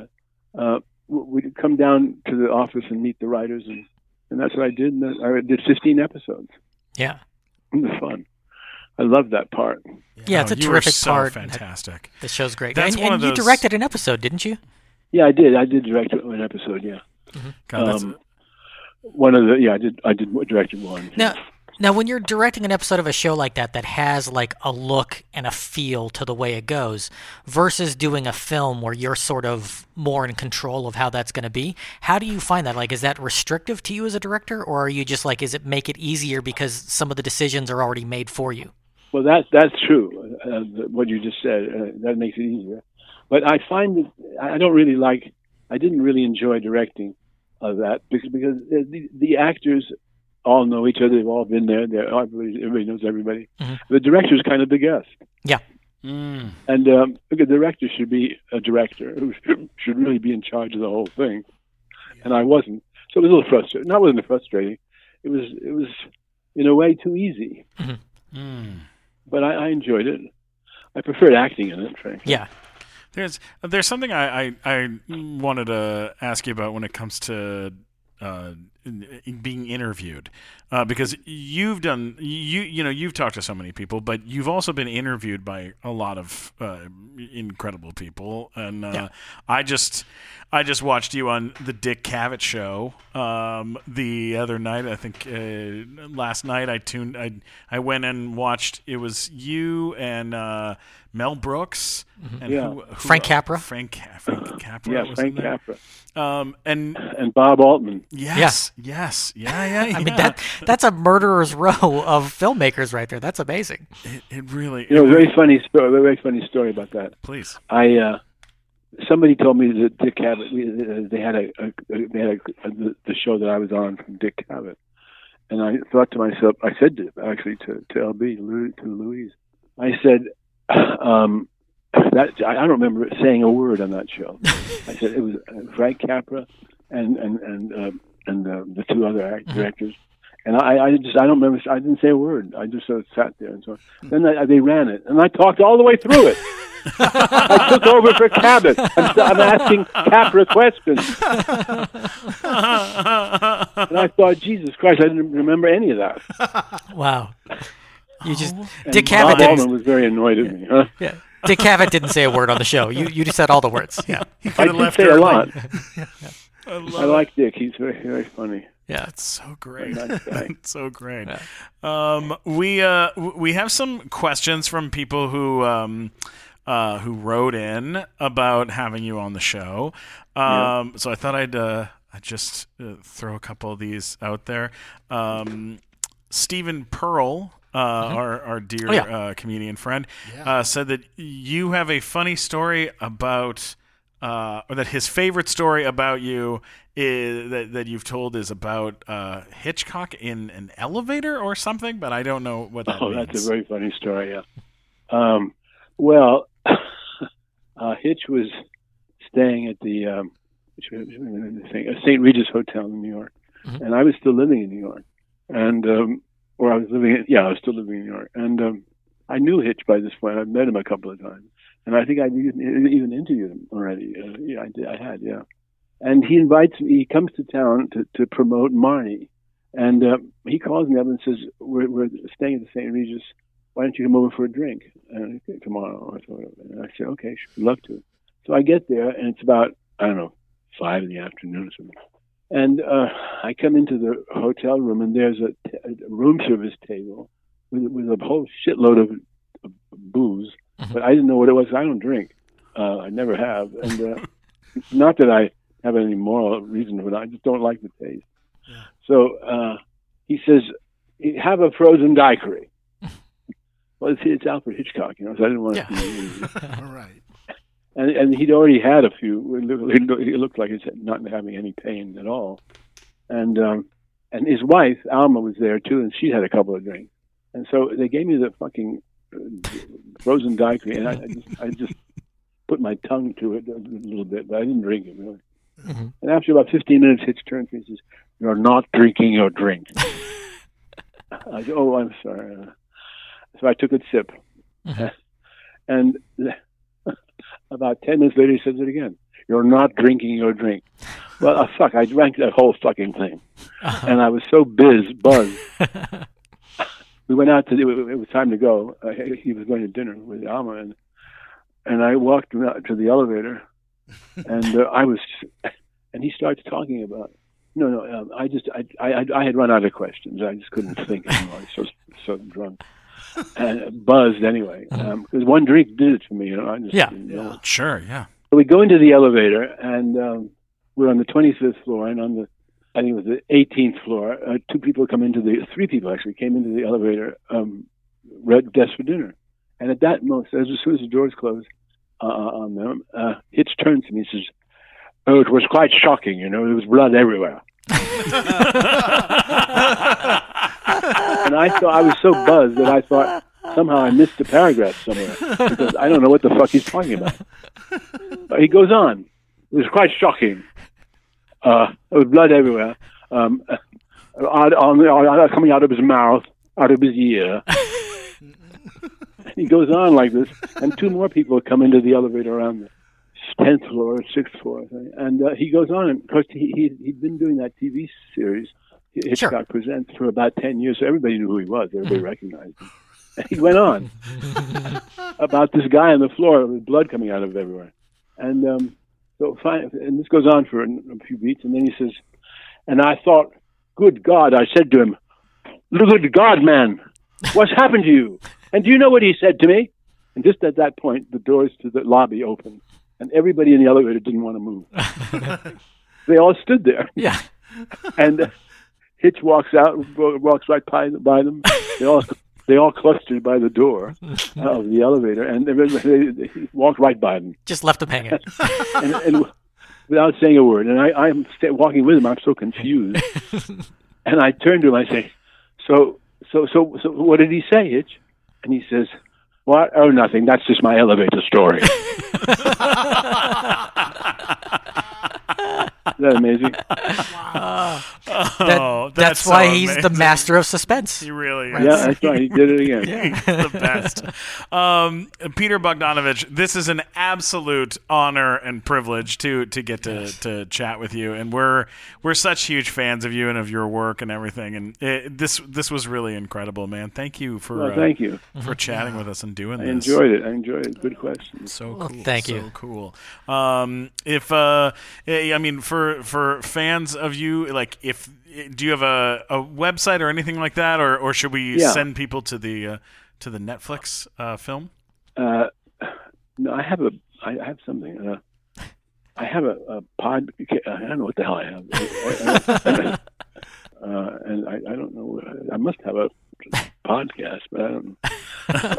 that. We'd come down to the office and meet the writers, and that's what I did. And I did 15 episodes. Yeah. It was fun. I love that part. Yeah, it's a terrific part. Fantastic. The show's great. And you directed an episode, didn't you? Yeah, I did. I did direct an episode, yeah. Mm-hmm. God, I directed one. Now, when you're directing an episode of a show like that has like a look and a feel to the way it goes versus doing a film where you're sort of more in control of how that's going to be, how do you find that? Like, is that restrictive to you as a director, or are you just like, is it make it easier because some of the decisions are already made for you? Well, that's true. What you just said, that makes it easier. But I find that I didn't really enjoy directing that because the actors all know each other. They've all been there. Everybody knows everybody. Mm-hmm. The director's kind of the guest. Yeah. Mm. And the director should be a director who should really be in charge of the whole thing. Yeah. And I wasn't. So it was a little frustrating. No, it wasn't frustrating. It was in a way too easy. Mm-hmm. Mm. But I enjoyed it. I preferred acting in it, frankly. Yeah. There's something I wanted to ask you about when it comes to being interviewed, because you've talked to so many people, but you've also been interviewed by a lot of incredible people, and yeah. I just watched you on the Dick Cavett show the other night. I think last night I went and watched. It was you and Mel Brooks, mm-hmm. and yeah. Frank Capra. Frank Capra. Yeah, Frank Capra. And Bob Altman. Yes. Yeah. Yes. Yeah. I mean that's a murderer's row of filmmakers right there. That's amazing. It really. Very funny story about that. Please. Somebody told me that Dick Cavett, they had the show that I was on from Dick Cavett, and I thought to myself, I said to LB, to Louise, I said, I don't remember saying a word on that show. I said it was Frank Capra and the two other directors, and I don't remember. I didn't say a word. I just sort of sat there and so on. Then they ran it, and I talked all the way through it. I took over for Cabot. I'm asking Capra questions. And I thought, Jesus Christ, I didn't remember any of that. Wow. You just Dick Cavett. Bob Altman was very annoyed at me. Huh? Yeah. Dick Cavett didn't say a word on the show. You just said all the words. Yeah. I did say a lot. Yeah. I like Dick. He's very, very funny. Yeah, it's so great. That's so great. Yeah. We have some questions from people who wrote in about having you on the show. Yeah. So I thought I'd just throw a couple of these out there. Stephen Pearl, mm-hmm. our dear comedian friend, said that you have a funny story about, or that his favorite story about you is that you've told is about Hitchcock in an elevator or something, but I don't know what that means. That's a very funny story, yeah. Hitch was staying at the St. Regis Hotel in New York, mm-hmm. and I was still living in New York, and I was still living in New York, and I knew Hitch by this point. I'd met him a couple of times, And I think I even interviewed him already. Yeah, I had. And he invites me. He comes to town to promote Marnie. And he calls me up and says, we're staying at the St. Regis. Why don't you come over for a drink tomorrow? And I said, okay, sure, love to. So I get there, and it's about, I don't know, 5 p.m. or something. And I come into the hotel room, and there's a room service table with a whole shitload of booze. But I didn't know what it was. I don't drink. I never have. And not that I have any moral reason for that. I just don't like the taste. Yeah. So he says, have a frozen daiquiri. Well, it's Alfred Hitchcock, you know, so I didn't want to see. All right. And he'd already had a few. It looked like he's not having any pain at all. And his wife, Alma, was there, too, and she had a couple of drinks. And so they gave me the fucking frozen daiquiri, and I just put my tongue to it a little bit, but I didn't drink it, really. Mm-hmm. And after about 15 minutes, Hitch turns to me and says, "You're not drinking your drink." I said, "Oh, I'm sorry." So I took a sip. Mm-hmm. And about 10 minutes later, he says it again. "You're not drinking your drink." Well, fuck, I drank that whole fucking thing. Uh-huh. And I was so buzzed. We went out it was time to go. He was going to dinner with Alma. And I walked to the elevator. And and he starts talking about, I had run out of questions. I just couldn't think anymore. I was so drunk. And buzzed anyway. Because one drink did it for me, you know. I just didn't know. So we go into the elevator, and we're on the 25th floor, and on the, I think it was the 18th floor, three people actually came into the elevator, dressed for dinner. And at that moment, as soon as the doors closed on them, Hitch turns to me and says, "Oh, it was quite shocking, you know, there was blood everywhere." And I was so buzzed that I thought somehow I missed a paragraph somewhere, because I don't know what the fuck he's talking about. But he goes on. "It was quite shocking. There was blood everywhere, coming out of his mouth, out of his ear." He goes on like this, and two more people come into the elevator around the 10th floor, 6th floor, and he goes on. And of course, he'd been doing that TV series, Hitchcock Presents, for about 10 years, so everybody knew who he was. Everybody recognized him. And he went on about this guy on the floor with blood coming out of everywhere. And this goes on for a few beats, and then he says, "And I thought, good God," I said to him, "Good God, man, what's happened to you? And do you know what he said to me?" And just at that point, the doors to the lobby opened, and everybody in the elevator didn't want to move. They all stood there. Yeah. And Hitch walks right by them. They all clustered by the door of the elevator, and they walked right by them. Just left them hanging. and without saying a word. And I'm walking with him. I'm so confused. And I turn to him. I say, "So, what did he say, Hitch?" And he says, "What? Oh, nothing. That's just my elevator story." Isn't that amazing? Wow. That's why so he's the master of suspense. He really is. Yeah, that's right. He did it again. Yeah. He's the best. Peter Bogdanovich, this is an absolute honor and privilege to get to chat with you. And we're such huge fans of you and of your work and everything. And this was really incredible, man. Thank you for chatting with us and doing this. I enjoyed it. Good question. So cool. Well, thank you. So cool. For fans of you, like, do you have a website or anything like that, or should we send people to the Netflix film? No, I have something. I have a pod. I don't know what the hell I have. And I don't know. I must have a podcast, but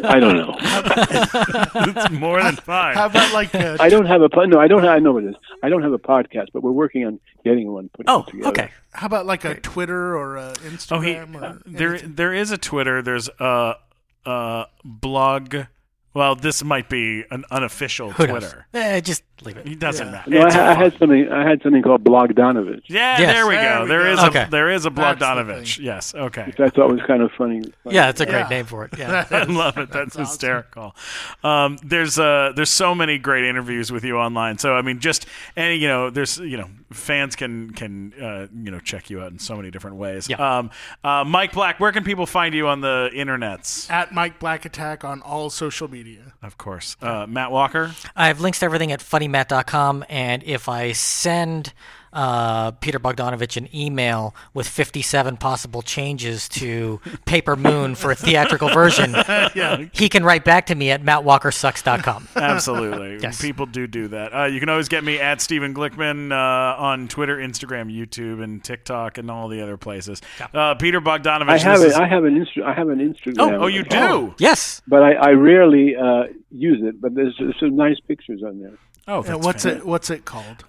I don't know. It's more than fine. How about like I don't have a pod. No, I don't. I know what it is. I don't have a podcast, but we're working on getting one. Putting it together. Okay. How about like a Twitter or a Instagram? There is a Twitter. There's a blog. Well, this might be an unofficial Twitter. Just Leave it. It doesn't matter. No, I had something called Bogdanovich. Yeah, yes. There we go. There is a Bogdanovich. Yes. Okay. Which I thought was kind of funny. Yeah, it's a great name for it. Yeah, I love it. That's hysterical. Awesome. There's so many great interviews with you online. So I mean, just any fans can check you out in so many different ways. Yeah. Mike Black, where can people find you on the internets? At Mike Black Attack on all social media. Of course. Matt Walker. I have links to everything at funnymatt.com, and if I send Peter Bogdanovich an email with 57 possible changes to Paper Moon for a theatrical version, he can write back to me at mattwalkersucks.com. Absolutely. Yes. People do that. You can always get me at Stephen Glickman on Twitter, Instagram, YouTube, and TikTok, and all the other places. Peter Bogdanovich. I have an Instagram. Oh, you do? Oh, yes. But I rarely use it, but there's some nice pictures on there. Oh, that's what's it called?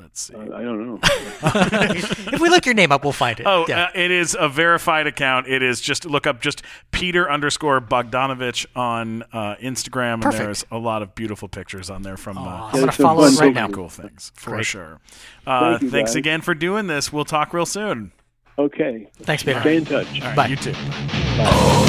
Let's see. I don't know. If we look your name up, we'll find it. Oh, yeah. It is a verified account. It is just look up just Peter_Bogdanovich on Instagram. Perfect. And there's a lot of beautiful pictures on there from I'm going to follow it right now. Cool things. For Great. Sure. Thanks again for doing this. We'll talk real soon. Okay. Thanks, Peter. Stay in touch. All right, bye. You too. Bye.